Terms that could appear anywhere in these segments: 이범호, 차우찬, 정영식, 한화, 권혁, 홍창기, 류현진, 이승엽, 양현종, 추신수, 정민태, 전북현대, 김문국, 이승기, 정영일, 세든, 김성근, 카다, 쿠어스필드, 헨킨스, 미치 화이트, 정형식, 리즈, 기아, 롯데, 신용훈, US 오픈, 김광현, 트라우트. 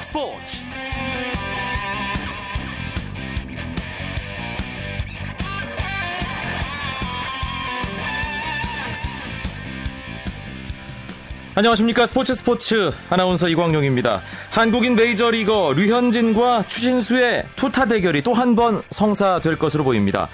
스포츠 안녕하십니까. 스포츠 아나운서 이광용입니다. 한국인 메이저리거 류현진과 추신수의 투타 대결이 또 한 번 성사될 것으로 보입니다.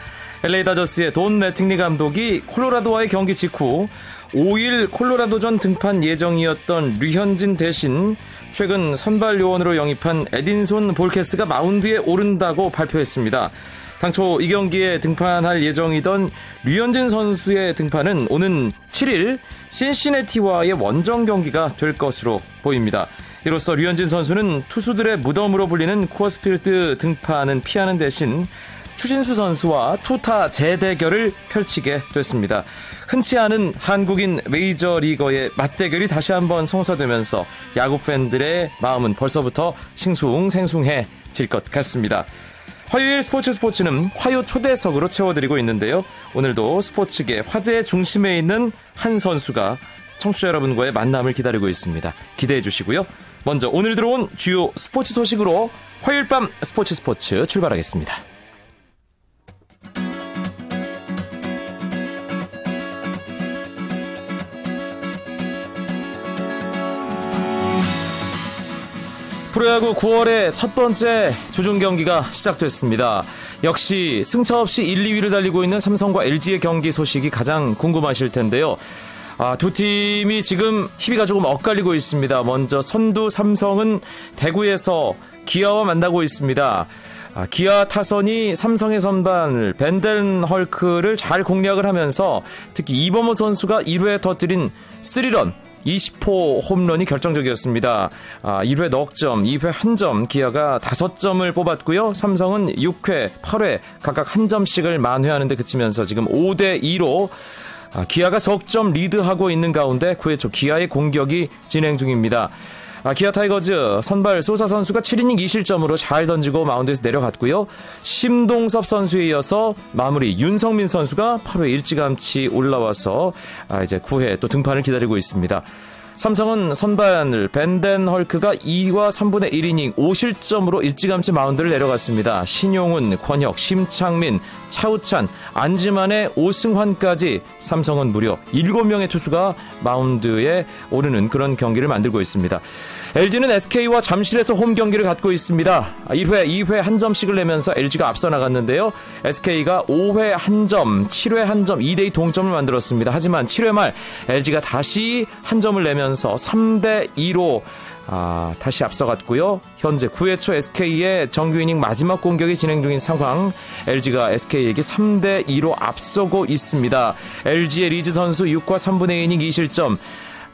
LA 다저스의 돈 매틱리 감독이 콜로라도와의 경기 직후 5일 콜로라도전 등판 예정이었던 류현진 대신 최근 선발 요원으로 영입한 에딘손 볼케스가 마운드에 오른다고 발표했습니다. 당초 이 경기에 등판할 예정이던 류현진 선수의 등판은 오는 7일 신시내티와의 원정 경기가 될 것으로 보입니다. 이로써 류현진 선수는 투수들의 무덤으로 불리는 쿠어스필드 등판은 피하는 대신 추신수 선수와 투타 재대결을 펼치게 됐습니다. 흔치 않은 한국인 메이저리거의 맞대결이 다시 한번 성사되면서 야구팬들의 마음은 벌써부터 싱숭생숭해질 것 같습니다. 화요일 스포츠는 화요 초대석으로 채워드리고 있는데요. 오늘도 스포츠계 화제의 중심에 있는 한 선수가 청취자 여러분과의 만남을 기다리고 있습니다. 기대해 주시고요. 먼저 오늘 들어온 주요 스포츠 소식으로 화요일 밤 스포츠 출발하겠습니다. 프로야구 9월의 첫 번째 주중 경기가 시작됐습니다. 역시 승차 없이 1, 2위를 달리고 있는 삼성과 LG의 경기 소식이 가장 궁금하실 텐데요. 두 팀이 지금 희비가 조금 엇갈리고 있습니다. 먼저 선두 삼성은 대구에서 기아와 만나고 있습니다. 기아 타선이 삼성의 선발 벤델 헐크를 잘 공략을 하면서 특히 이범호 선수가 1회에 터뜨린 3런 20호 홈런이 결정적이었습니다. 1회 넉점, 2회 1점, 기아가 5점을 뽑았고요. 삼성은 6회, 8회 각각 1점씩을 만회하는 데 그치면서 지금 5대2로 기아가 석점 리드하고 있는 가운데 9회 초 기아의 공격이 진행 중입니다. 기아 타이거즈 선발 소사 선수가 7이닝 2실점으로 잘 던지고 마운드에서 내려갔고요. 심동섭 선수에 이어서 마무리 윤성민 선수가 8회 일찌감치 올라와서 이제 9회 또 등판을 기다리고 있습니다. 삼성은 선발 벤덴 헐크가 2와 3분의 1이닝 5실점으로 일찌감치 마운드를 내려갔습니다. 신용훈, 권혁, 심창민, 차우찬, 안지만의 오승환까지 삼성은 무려 7명의 투수가 마운드에 오르는 그런 경기를 만들고 있습니다. LG는 SK와 잠실에서 홈 경기를 갖고 있습니다. 1회, 2회 1점씩을 내면서 LG가 앞서 나갔는데요. SK가 5회 1점, 7회 1점, 2대2 동점을 만들었습니다. 하지만 7회 말 LG가 다시 1점을 내면서 3대2로 다시 앞서갔고요. 현재 9회 초 SK의 정규이닝 마지막 공격이 진행 중인 상황, LG가 SK에게 3대2로 앞서고 있습니다. LG의 리즈 선수 6과 3분의 2이닝 2실점,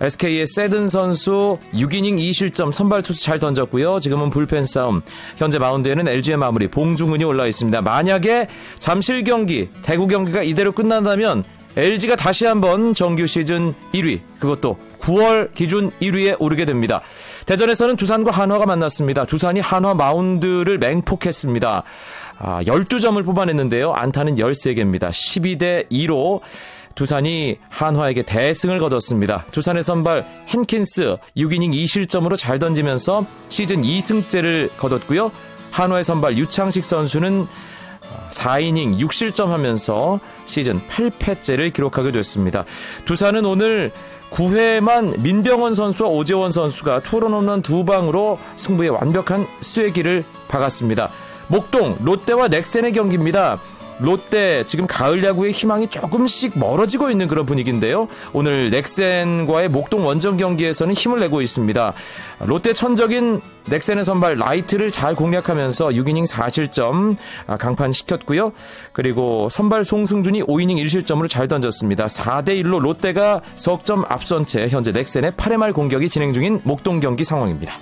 SK의 세든 선수 6이닝 2실점, 선발 투수 잘 던졌고요. 지금은 불펜 싸움, 현재 마운드에는 LG의 마무리 봉중훈이 올라있습니다. 만약에 잠실 경기, 대구 경기가 이대로 끝난다면 LG가 다시 한번 정규 시즌 1위, 그것도 9월 기준 1위에 오르게 됩니다. 대전에서는 두산과 한화가 만났습니다. 두산이 한화 마운드를 맹폭했습니다. 12점을 뽑아냈는데요. 안타는 13개입니다. 12대2로 두산이 한화에게 대승을 거뒀습니다. 두산의 선발 헨킨스 6이닝 2실점으로 잘 던지면서 시즌 2승째를 거뒀고요. 한화의 선발 유창식 선수는 4이닝 6실점 하면서 시즌 8패째를 기록하게 됐습니다. 두산은 오늘 9회에만 민병헌 선수와 오재원 선수가 투런 홈런 2방으로 승부에 완벽한 쐐기를 박았습니다. 목동 롯데와 넥센의 경기입니다. 롯데 지금 가을 야구의 희망이 조금씩 멀어지고 있는 그런 분위기인데요. 오늘 넥센과의 목동 원정 경기에서는 힘을 내고 있습니다. 롯데 천적인 넥센의 선발 라이트를 잘 공략하면서 6이닝 4실점 강판시켰고요. 그리고 선발 송승준이 5이닝 1실점으로 잘 던졌습니다. 4대1로 롯데가 석점 앞선 채 현재 넥센의 8회 말 공격이 진행 중인 목동 경기 상황입니다.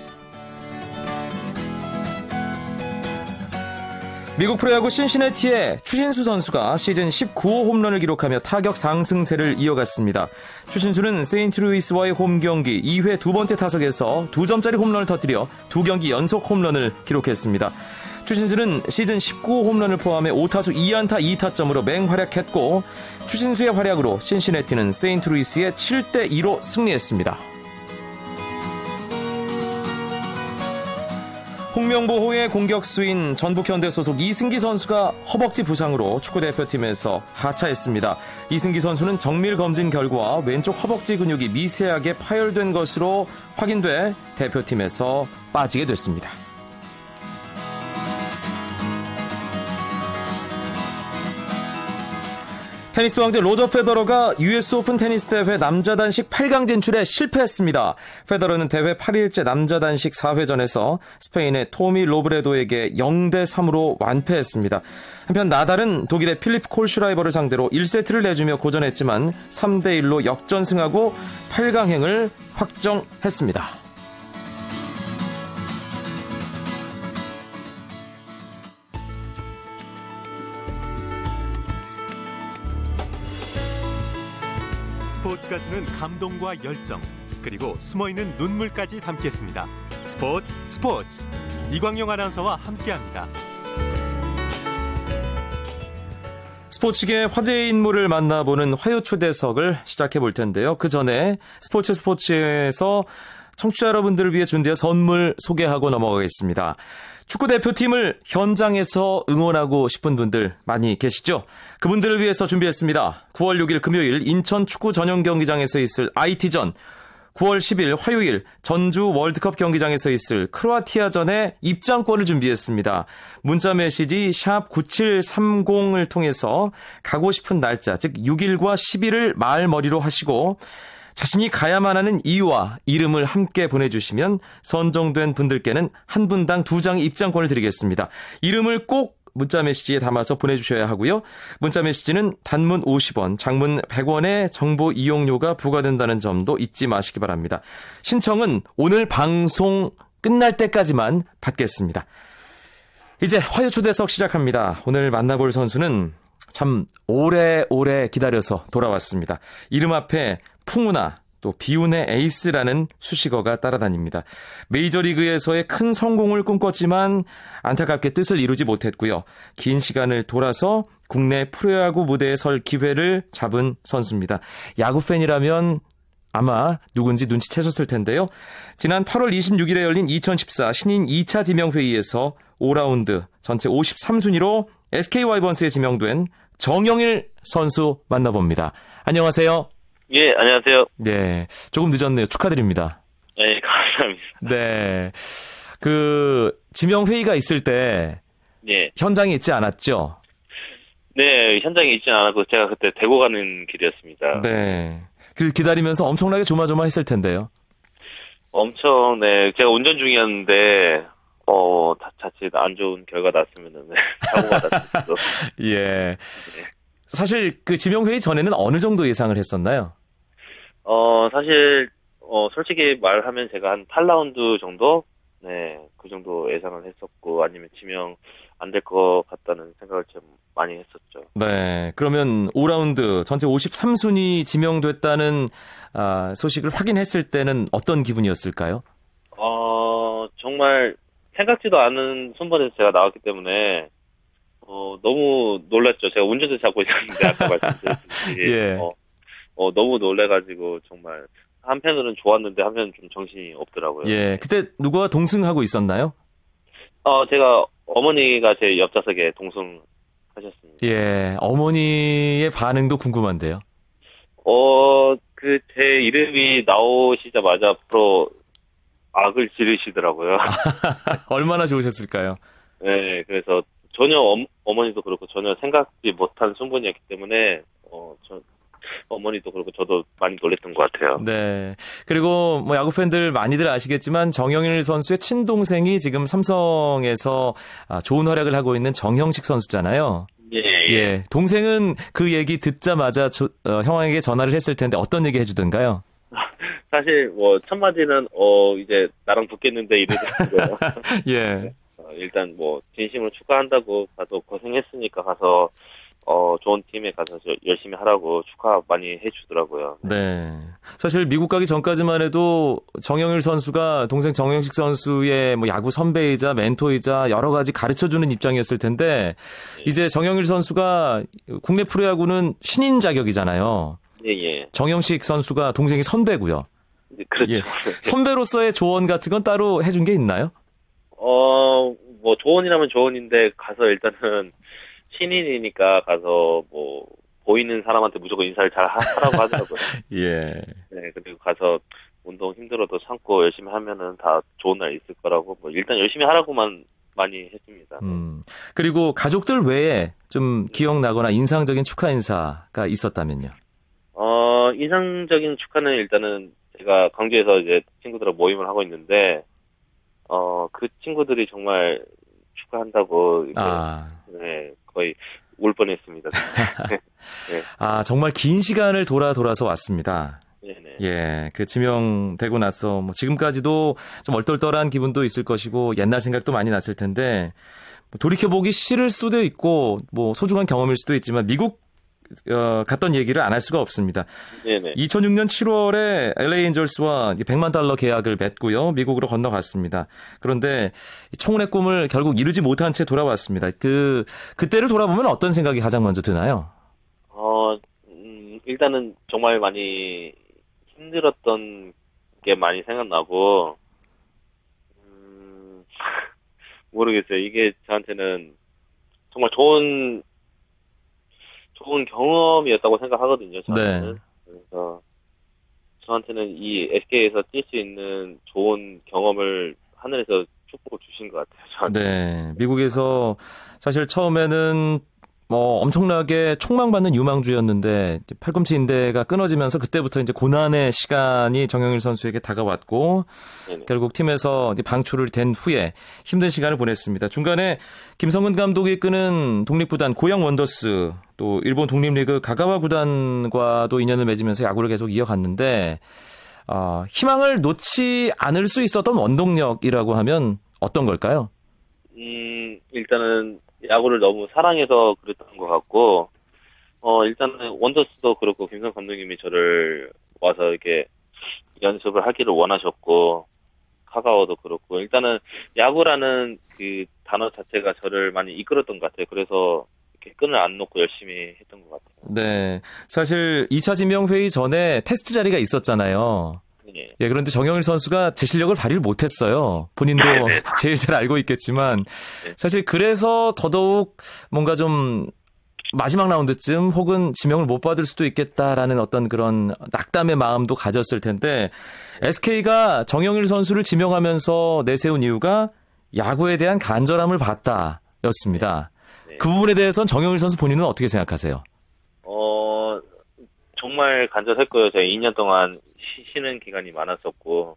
미국 프로야구 신시내티의 추신수 선수가 시즌 19호 홈런을 기록하며 타격 상승세를 이어갔습니다. 추신수는 세인트루이스와의 홈경기 2회 두 번째 타석에서 2점짜리 홈런을 터뜨려 두 경기 연속 홈런을 기록했습니다. 추신수는 시즌 19호 홈런을 포함해 5타수 2안타 2타점으로 맹활약했고 추신수의 활약으로 신시내티는 세인트루이스에 7대2로 승리했습니다. 홍명보호의 공격수인 전북현대 소속 이승기 선수가 허벅지 부상으로 축구대표팀에서 하차했습니다. 이승기 선수는 정밀 검진 결과 왼쪽 허벅지 근육이 미세하게 파열된 것으로 확인돼 대표팀에서 빠지게 됐습니다. 테니스 왕제 로저 페더러가 US 오픈 테니스 대회 남자 단식 8강 진출에 실패했습니다. 페더러는 대회 8일째 남자 단식 4회전에서 스페인의 토미 로브레도에게 0-3으로 완패했습니다. 한편 나달은 독일의 필립 콜슈라이버를 상대로 1세트를 내주며 고전했지만 3-1로 역전승하고 8강행을 확정했습니다. 스포츠가 주는 감동과 열정, 그리고 숨어있는 눈물까지 담겠습니다. 스포츠 이광용 아나운서와 함께합니다. 스포츠계 화제의 인물을 만나보는 화요초대석을 시작해볼 텐데요. 그 전에 스포츠에서 청취자 여러분들을 위해 준비한 선물 소개하고 넘어가겠습니다. 축구대표팀을 현장에서 응원하고 싶은 분들 많이 계시죠? 그분들을 위해서 준비했습니다. 9월 6일 금요일 인천 축구 전용 경기장에서 있을 IT전, 9월 10일 화요일 전주 월드컵 경기장에서 있을 크로아티아전의 입장권을 준비했습니다. 문자 메시지 샵 9730을 통해서 가고 싶은 날짜, 즉 6일과 10일을 말머리로 하시고 자신이 가야만 하는 이유와 이름을 함께 보내주시면 선정된 분들께는 한 분당 2장 입장권을 드리겠습니다. 이름을 꼭 문자메시지에 담아서 보내주셔야 하고요. 문자메시지는 단문 50원, 장문 100원의 정보 이용료가 부과된다는 점도 잊지 마시기 바랍니다. 신청은 오늘 방송 끝날 때까지만 받겠습니다. 이제 화요초대석 시작합니다. 오늘 만나볼 선수는 참 오래오래 기다려서 돌아왔습니다. 이름 앞에 풍우나 또 비운의 에이스라는 수식어가 따라다닙니다. 메이저리그에서의 큰 성공을 꿈꿨지만 안타깝게 뜻을 이루지 못했고요. 긴 시간을 돌아서 국내 프로야구 무대에 설 기회를 잡은 선수입니다. 야구팬이라면 아마 누군지 눈치채셨을 텐데요. 지난 8월 26일에 열린 2014 신인 2차 지명회의에서 5라운드 전체 53순위로 SK와이번스에 지명된 정영일 선수 만나봅니다. 안녕하세요. 예, 안녕하세요. 네, 조금 늦었네요. 축하드립니다. 네, 감사합니다. 네, 지명 회의가 있을 때 네. 현장에 있지 않았죠? 네, 현장에 있지 않았고 제가 그때 대구 가는 길이었습니다. 네, 기다리면서 엄청나게 조마조마했을 텐데요. 엄청, 네, 제가 운전 중이었는데 자칫 안 좋은 결과 났으면은 사고가 났었죠. 예, 네. 사실 지명 회의 전에는 어느 정도 예상을 했었나요? 솔직히 말하면 제가 한 8라운드 정도? 네, 그 정도 예상을 했었고, 아니면 지명 안 될 것 같다는 생각을 좀 많이 했었죠. 네, 그러면 5라운드 전체 53순위 지명됐다는 소식을 확인했을 때는 어떤 기분이었을까요? 정말 생각지도 않은 순번에서 제가 나왔기 때문에, 너무 놀랐죠. 제가 운전대 잡고 있었는데, 아까 말씀드렸듯이. 예. 너무 놀래가지고, 정말, 한편으로는 좋았는데, 한편은 좀 정신이 없더라고요. 예. 그때 누가 동승하고 있었나요? 제가, 어머니가 제 옆좌석에 동승하셨습니다. 예. 어머니의 반응도 궁금한데요? 제 이름이 나오시자마자 앞으로 악을 지르시더라고요. 얼마나 좋으셨을까요? 네, 그래서, 전혀 어머니도 그렇고 전혀 생각지 못한 순번이었기 때문에 어머니도 그렇고 저도 많이 놀랬던 것 같아요. 네. 그리고 야구 팬들 많이들 아시겠지만 정영일 선수의 친동생이 지금 삼성에서 좋은 활약을 하고 있는 정형식 선수잖아요. 예. 예. 동생은 그 얘기 듣자마자 형에게 전화를 했을 텐데 어떤 얘기 해주던가요? 사실 첫 마디는 이제 나랑 붙겠는데 이러더라고요. 예. 일단 진심으로 축하한다고 가서 고생했으니까 가서 좋은 팀에 가서 열심히 하라고 축하 많이 해주더라고요. 네. 사실 미국 가기 전까지만 해도 정영일 선수가 동생 정영식 선수의 야구 선배이자 멘토이자 여러 가지 가르쳐주는 입장이었을 텐데 네. 이제 정영일 선수가 국내 프로야구는 신인 자격이잖아요. 예. 정영식 선수가 동생이 선배고요. 네, 그렇죠. 예. 선배로서의 조언 같은 건 따로 해준 게 있나요? 뭐 조언이라면 조언인데 가서 일단은 신인이니까 가서 뭐 보이는 사람한테 무조건 인사를 잘 하라고 하더라고요. 예. 네, 그리고 가서 운동 힘들어도 참고 열심히 하면은 다 좋은 날 있을 거라고 뭐 일단 열심히 하라고만 많이 했습니다. 그리고 가족들 외에 좀 기억나거나 인상적인 축하 인사가 있었다면요? 인상적인 축하는 일단은 제가 광주에서 이제 친구들하고 모임을 하고 있는데 그 친구들이 정말 축하한다고 네, 거의 울 뻔했습니다. 네. 아 정말 긴 시간을 돌아서 왔습니다. 네네. 예, 그 지명되고 나서 뭐 지금까지도 좀 얼떨떨한 기분도 있을 것이고 옛날 생각도 많이 났을 텐데 뭐 돌이켜보기 싫을 수도 있고 뭐 소중한 경험일 수도 있지만 미국 갔던 얘기를 안 할 수가 없습니다. 네네. 2006년 7월에 LA 엔젤스와 100만 달러 계약을 맺고요. 미국으로 건너갔습니다. 그런데 청혼의 꿈을 결국 이루지 못한 채 돌아왔습니다. 그때를 돌아보면 어떤 생각이 가장 먼저 드나요? 일단은 정말 많이 힘들었던 게 많이 생각나고 모르겠어요. 이게 저한테는 정말 좋은 경험이었다고 생각하거든요. 저한테는. 네. 그래서 저한테는 이 SK에서 뛸 수 있는 좋은 경험을 하늘에서 축복을 주신 것 같아요. 저한테는. 네, 미국에서 사실 처음에는 뭐 엄청나게 촉망받는 유망주였는데 팔꿈치 인대가 끊어지면서 그때부터 이제 고난의 시간이 정영일 선수에게 다가왔고 네네. 결국 팀에서 이제 방출을 된 후에 힘든 시간을 보냈습니다. 중간에 김성근 감독이 끄는 독립구단 고양 원더스 또 일본 독립리그 가가와 구단과도 인연을 맺으면서 야구를 계속 이어갔는데 희망을 놓지 않을 수 있었던 원동력이라고 하면 어떤 걸까요? 일단은 야구를 너무 사랑해서 그랬던 것 같고, 일단은 원더스도 그렇고, 김성 감독님이 저를 와서 이렇게 연습을 하기를 원하셨고, 카가오도 그렇고, 일단은 야구라는 그 단어 자체가 저를 많이 이끌었던 것 같아요. 그래서 이렇게 끈을 안 놓고 열심히 했던 것 같아요. 네. 사실 2차 지명회의 전에 테스트 자리가 있었잖아요. 예, 그런데 정영일 선수가 제 실력을 발휘를 못했어요. 본인도 제일 잘 알고 있겠지만 사실 그래서 더더욱 뭔가 좀 마지막 라운드쯤 혹은 지명을 못 받을 수도 있겠다라는 어떤 그런 낙담의 마음도 가졌을 텐데 SK가 정영일 선수를 지명하면서 내세운 이유가 야구에 대한 간절함을 봤다였습니다. 그 부분에 대해서는 정영일 선수 본인은 어떻게 생각하세요? 정말 간절했고요. 제가 2년 동안 쉬는 기간이 많았었고,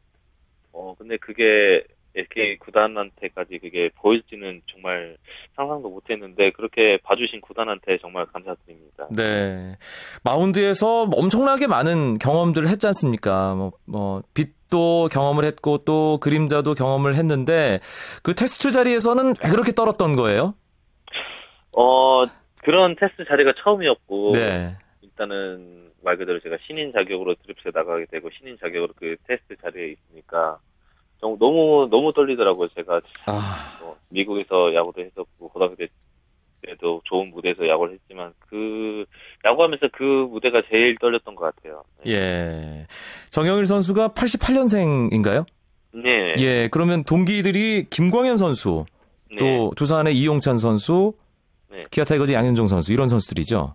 근데 그게 SK 구단한테까지 그게 보일지는 정말 상상도 못했는데 그렇게 봐주신 구단한테 정말 감사드립니다. 네, 마운드에서 엄청나게 많은 경험들을 했지 않습니까? 뭐 빛도 경험을 했고 또 그림자도 경험을 했는데 그 테스트 자리에서는 왜 그렇게 떨었던 거예요? 그런 테스트 자리가 처음이었고, 네. 일단은 말 그대로 제가 신인 자격으로 드립스에 나가게 되고 신인 자격으로 그 테스트 자리에 있으니까 너무 떨리더라고요. 제가 미국에서 야구도 했었고 고등학교 때도 좋은 무대에서 야구를 했지만 그 야구하면서 그 무대가 제일 떨렸던 것 같아요. 예, 정영일 선수가 88년생인가요? 네. 예, 그러면 동기들이 김광현 선수, 네. 또 두산의 이용찬 선수, 네. 기아 타이거즈 양현종 선수 이런 선수들이죠.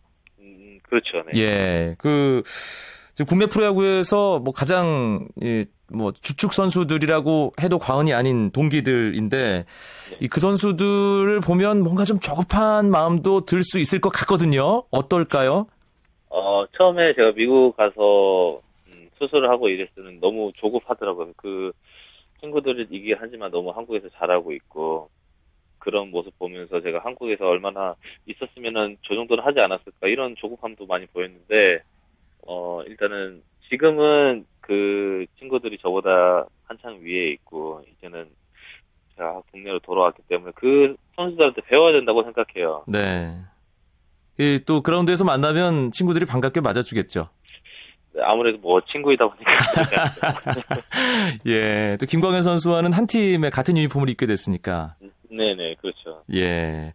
그렇죠. 네. 예, 지금 국내 프로야구에서 뭐 가장 뭐 주축 선수들이라고 해도 과언이 아닌 동기들인데 네. 그 선수들을 보면 뭔가 좀 조급한 마음도 들 수 있을 것 같거든요. 어떨까요? 처음에 제가 미국 가서 수술을 하고 이랬을 때는 너무 조급하더라고요. 그 친구들이 이게 하지만 너무 한국에서 잘하고 있고. 그런 모습 보면서 제가 한국에서 얼마나 있었으면은 저 정도는 하지 않았을까 이런 조급함도 많이 보였는데 일단은 지금은 그 친구들이 저보다 한창 위에 있고 이제는 제가 국내로 돌아왔기 때문에 그 선수들한테 배워야 된다고 생각해요. 네. 또 그라운드에서 만나면 친구들이 반갑게 맞아주겠죠. 아무래도 뭐 친구이다 보니까. 예. 또 김광현 선수와는 한 팀의 같은 유니폼을 입게 됐으니까. 네네, 그렇죠. 예.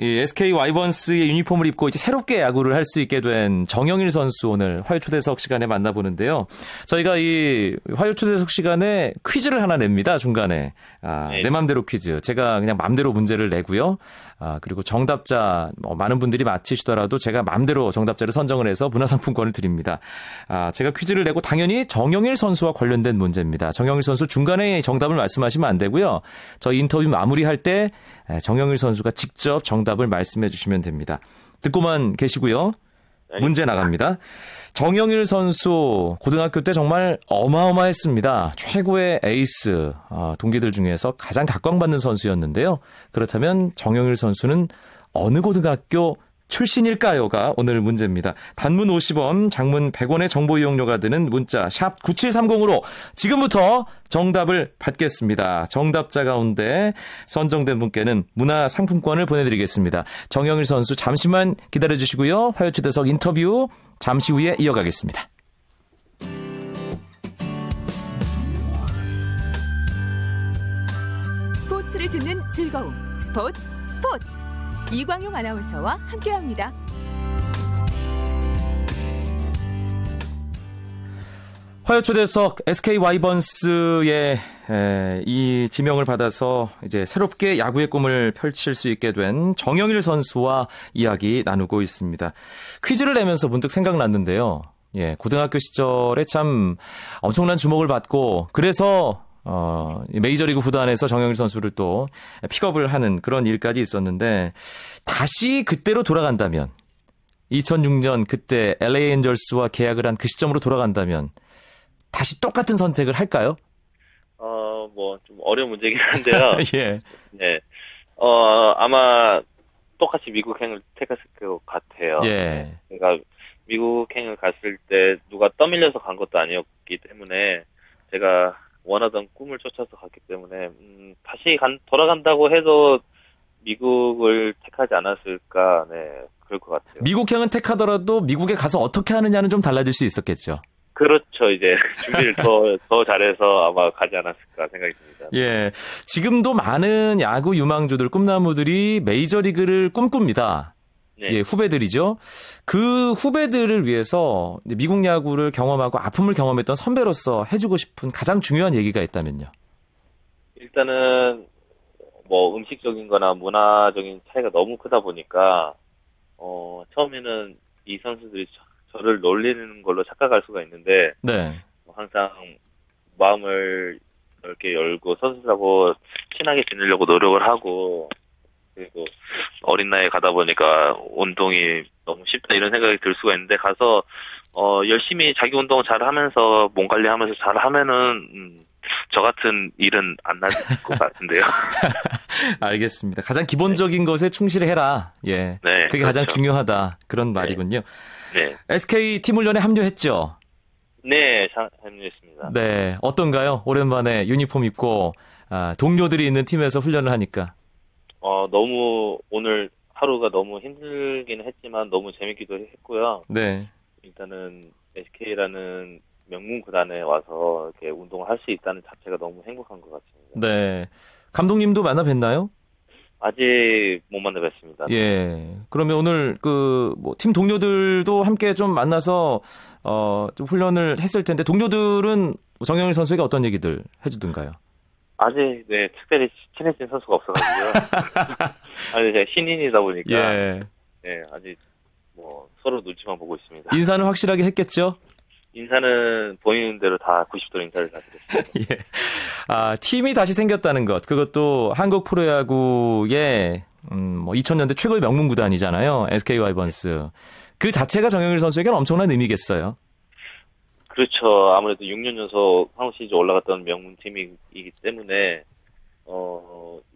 이 SK와이번스의 유니폼을 입고 이제 새롭게 야구를 할 수 있게 된 정영일 선수 오늘 화요 초대석 시간에 만나보는데요. 저희가 이 화요 초대석 시간에 퀴즈를 하나 냅니다. 중간에. 내 맘대로 퀴즈. 제가 그냥 맘대로 문제를 내고요. 그리고 정답자 많은 분들이 맞히시더라도 제가 맘대로 정답자를 선정을 해서 문화상품권을 드립니다. 제가 퀴즈를 내고 당연히 정영일 선수와 관련된 문제입니다. 정영일 선수 중간에 정답을 말씀하시면 안 되고요. 저희 인터뷰 마무리할 때 정영일 선수가 직접 정답을 말씀해 주시면 됩니다. 듣고만 계시고요. 문제 나갑니다. 정영일 선수 고등학교 때 정말 어마어마했습니다. 최고의 에이스, 동기들 중에서 가장 각광받는 선수였는데요. 그렇다면 정영일 선수는 어느 고등학교 출신일까요가 오늘 문제입니다. 단문 50원, 장문 100원의 정보 이용료가 드는 문자 샵 9730으로 지금부터 정답을 받겠습니다. 정답자 가운데 선정된 분께는 문화상품권을 보내드리겠습니다. 정영일 선수 잠시만 기다려주시고요. 화요 초대석 인터뷰 잠시 후에 이어가겠습니다. 스포츠를 듣는 즐거움. 스포츠. 이광용 아나운서와 함께합니다. 화요 초대석 SK와이번스의 이 지명을 받아서 이제 새롭게 야구의 꿈을 펼칠 수 있게 된 정영일 선수와 이야기 나누고 있습니다. 퀴즈를 내면서 문득 생각났는데요. 예, 고등학교 시절에 참 엄청난 주목을 받고 그래서 메이저리그 구단에서 정영일 선수를 또 픽업을 하는 그런 일까지 있었는데 다시 그때로 돌아간다면 2006년 그때 LA 엔젤스와 계약을 한 그 시점으로 돌아간다면 다시 똑같은 선택을 할까요? 좀 어려운 문제긴 한데요. 예. 네. 아마 똑같이 미국행을 택했을 것 같아요. 예. 그러니까 미국행을 갔을 때 누가 떠밀려서 간 것도 아니었기 때문에 제가 원하던 꿈을 쫓아서 갔기 때문에 다시 돌아간다고 해도 미국을 택하지 않았을까, 네, 그럴 것 같아요. 미국형은 택하더라도 미국에 가서 어떻게 하느냐는 좀 달라질 수 있었겠죠. 그렇죠. 이제 준비를 더 잘해서 아마 가지 않았을까 생각이 듭니다. 예, 지금도 많은 야구 유망주들, 꿈나무들이 메이저리그를 꿈꿉니다. 네. 예, 후배들이죠. 그 후배들을 위해서 미국 야구를 경험하고 아픔을 경험했던 선배로서 해주고 싶은 가장 중요한 얘기가 있다면요. 일단은 음식적인 거나 문화적인 차이가 너무 크다 보니까 처음에는 이 선수들이 저를 놀리는 걸로 착각할 수가 있는데 네. 항상 마음을 넓게 열고 선수들하고 친하게 지내려고 노력을 하고 그리고 어린 나이에 가다 보니까 운동이 너무 쉽다 이런 생각이 들 수가 있는데 가서 열심히 자기 운동 잘하면서 몸 관리하면서 잘하면은 저 같은 일은 안 날 것 같은데요. 알겠습니다. 가장 기본적인 것에 충실해라. 예, 네, 그게 그렇죠. 가장 중요하다 그런 말이군요. 네. SK 팀 훈련에 합류했죠. 네, 합류했습니다. 네, 어떤가요? 오랜만에 유니폼 입고 동료들이 있는 팀에서 훈련을 하니까. 너무 오늘 하루가 너무 힘들긴 했지만 너무 재밌기도 했고요. 네. 일단은 SK라는 명문 구단에 와서 이렇게 운동을 할 수 있다는 자체가 너무 행복한 것 같습니다. 네. 감독님도 만나 뵀나요? 아직 못 만나 뵀습니다. 예. 그러면 오늘 팀 동료들도 함께 좀 만나서 좀 훈련을 했을 텐데 동료들은 정영일 선수에게 어떤 얘기들 해주던가요? 아직 네 특별히 친해진 선수가 없어가지고요. 아니 제가 신인이다 보니까 예. 네 아직 서로 눈치만 보고 있습니다. 인사는 확실하게 했겠죠? 인사는 보이는 대로 다 90도로 인사를 다 드렸습니다. 예. 팀이 다시 생겼다는 것 그것도 한국 프로야구의 2000년대 최고의 명문 구단이잖아요. SK 와이번스 그 자체가 정영일 선수에게는 엄청난 의미겠어요. 그렇죠. 아무래도 6년 연속 한국 시리즈 올라갔던 명문 팀이기 때문에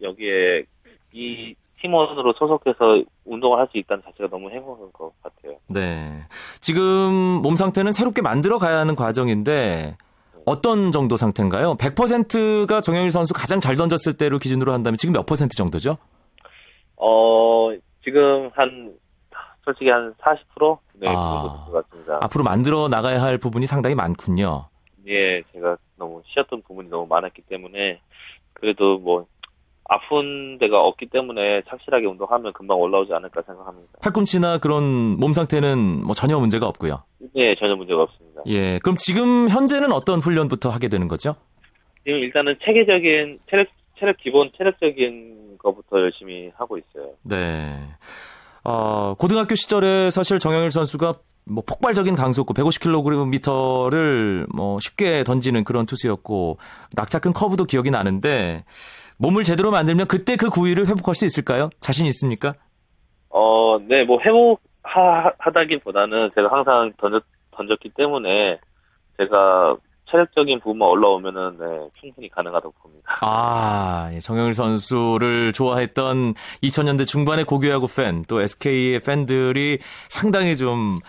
여기에 이 팀원으로 소속해서 운동을 할 수 있다는 자체가 너무 행복한 것 같아요. 네. 지금 몸 상태는 새롭게 만들어 가야 하는 과정인데 어떤 정도 상태인가요? 100%가 정영일 선수 가장 잘 던졌을 때로 기준으로 한다면 지금 몇 퍼센트 정도죠? 지금 솔직히 한 40%? 네, 그 정도 같습니다. 앞으로 만들어 나가야 할 부분이 상당히 많군요. 예, 제가 너무 쉬었던 부분이 너무 많았기 때문에, 그래도 아픈 데가 없기 때문에 착실하게 운동하면 금방 올라오지 않을까 생각합니다. 팔꿈치나 그런 몸 상태는 뭐 전혀 문제가 없고요. 네, 전혀 문제가 없습니다. 예, 그럼 지금 현재는 어떤 훈련부터 하게 되는 거죠? 지금 일단은 체계적인 체력적인 거부터 열심히 하고 있어요. 네. 고등학교 시절에 사실 정영일 선수가 뭐 폭발적인 강속구 150km를 뭐 쉽게 던지는 그런 투수였고 낙차큰 커브도 기억이 나는데 몸을 제대로 만들면 그때 그 구위를 회복할 수 있을까요? 자신 있습니까? 네, 뭐 회복하다기보다는 제가 항상 던졌기 때문에 제가 체력적인 부분만 올라오면은 네, 충분히 가능하다고 봅니다. 아, 예, 정영일 선수를 좋아했던 2000년대 중반의 고교야구 팬, 또 SK의 팬들이 상당히 좀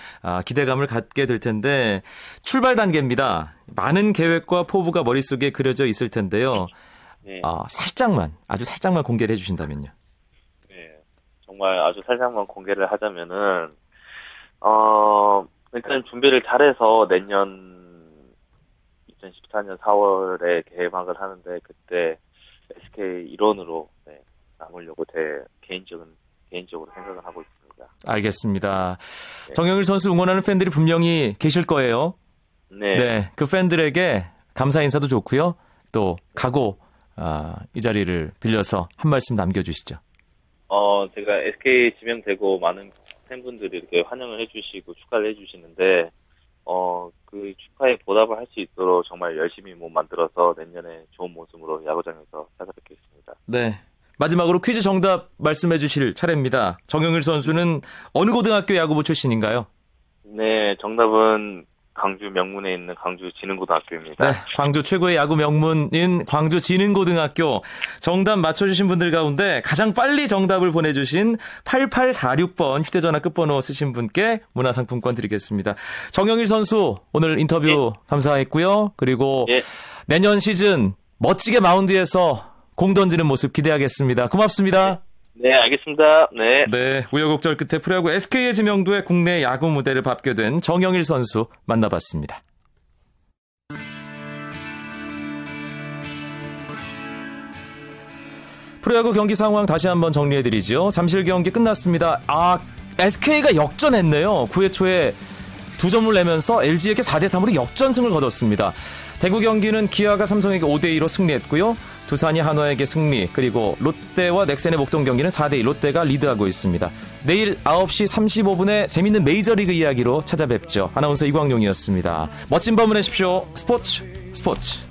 기대감을 갖게 될 텐데 출발 단계입니다. 많은 계획과 포부가 머릿속에 그려져 있을 텐데요. 네. 아주 살짝만 공개를 해주신다면요. 네, 정말 아주 살짝만 공개를 하자면은 일단 준비를 잘해서 내년 2014년 4월에 개막을 하는데 그때 SK 일원으로 네, 남으려고 개인적으로 생각을 하고 있습니다. 알겠습니다. 네. 정영일 선수 응원하는 팬들이 분명히 계실 거예요. 네. 네, 그 팬들에게 감사 인사도 좋고요. 또 각오 이 자리를 빌려서 한 말씀 남겨주시죠. 제가 SK 지명되고 많은 팬분들이 이렇게 환영을 해주시고 축하를 해주시는데 그 축하에 보답을 할 수 있도록 정말 열심히 몸 만들어서 내년에 좋은 모습으로 야구장에서 찾아뵙겠습니다. 네. 마지막으로 퀴즈 정답 말씀해 주실 차례입니다. 정영일 선수는 어느 고등학교 야구부 출신인가요? 네. 정답은 광주 명문에 있는 광주진흥고등학교입니다. 네. 광주 최고의 야구 명문인 광주진흥고등학교. 정답 맞춰주신 분들 가운데 가장 빨리 정답을 보내주신 8846번 휴대전화 끝번호 쓰신 분께 문화상품권 드리겠습니다. 정영일 선수 오늘 인터뷰 예. 감사했고요. 그리고 예. 내년 시즌 멋지게 마운드에서 공 던지는 모습 기대하겠습니다. 고맙습니다. 예. 네, 알겠습니다. 네. 네, 우여곡절 끝에 프로야구 SK의 지명도에 국내 야구 무대를 밟게 된 정영일 선수 만나봤습니다. 프로야구 경기 상황 다시 한번 정리해드리죠. 잠실 경기 끝났습니다. SK가 역전했네요. 9회 초에 2점을 내면서 LG에게 4대3으로 역전승을 거뒀습니다. 대구 경기는 기아가 삼성에게 5대2로 승리했고요. 두산이 한화에게 승리, 그리고 롯데와 넥센의 목동 경기는 4대2 롯데가 리드하고 있습니다. 내일 9시 35분에 재밌는 메이저리그 이야기로 찾아뵙죠. 아나운서 이광용이었습니다. 멋진 밤 보내십시오. 스포츠.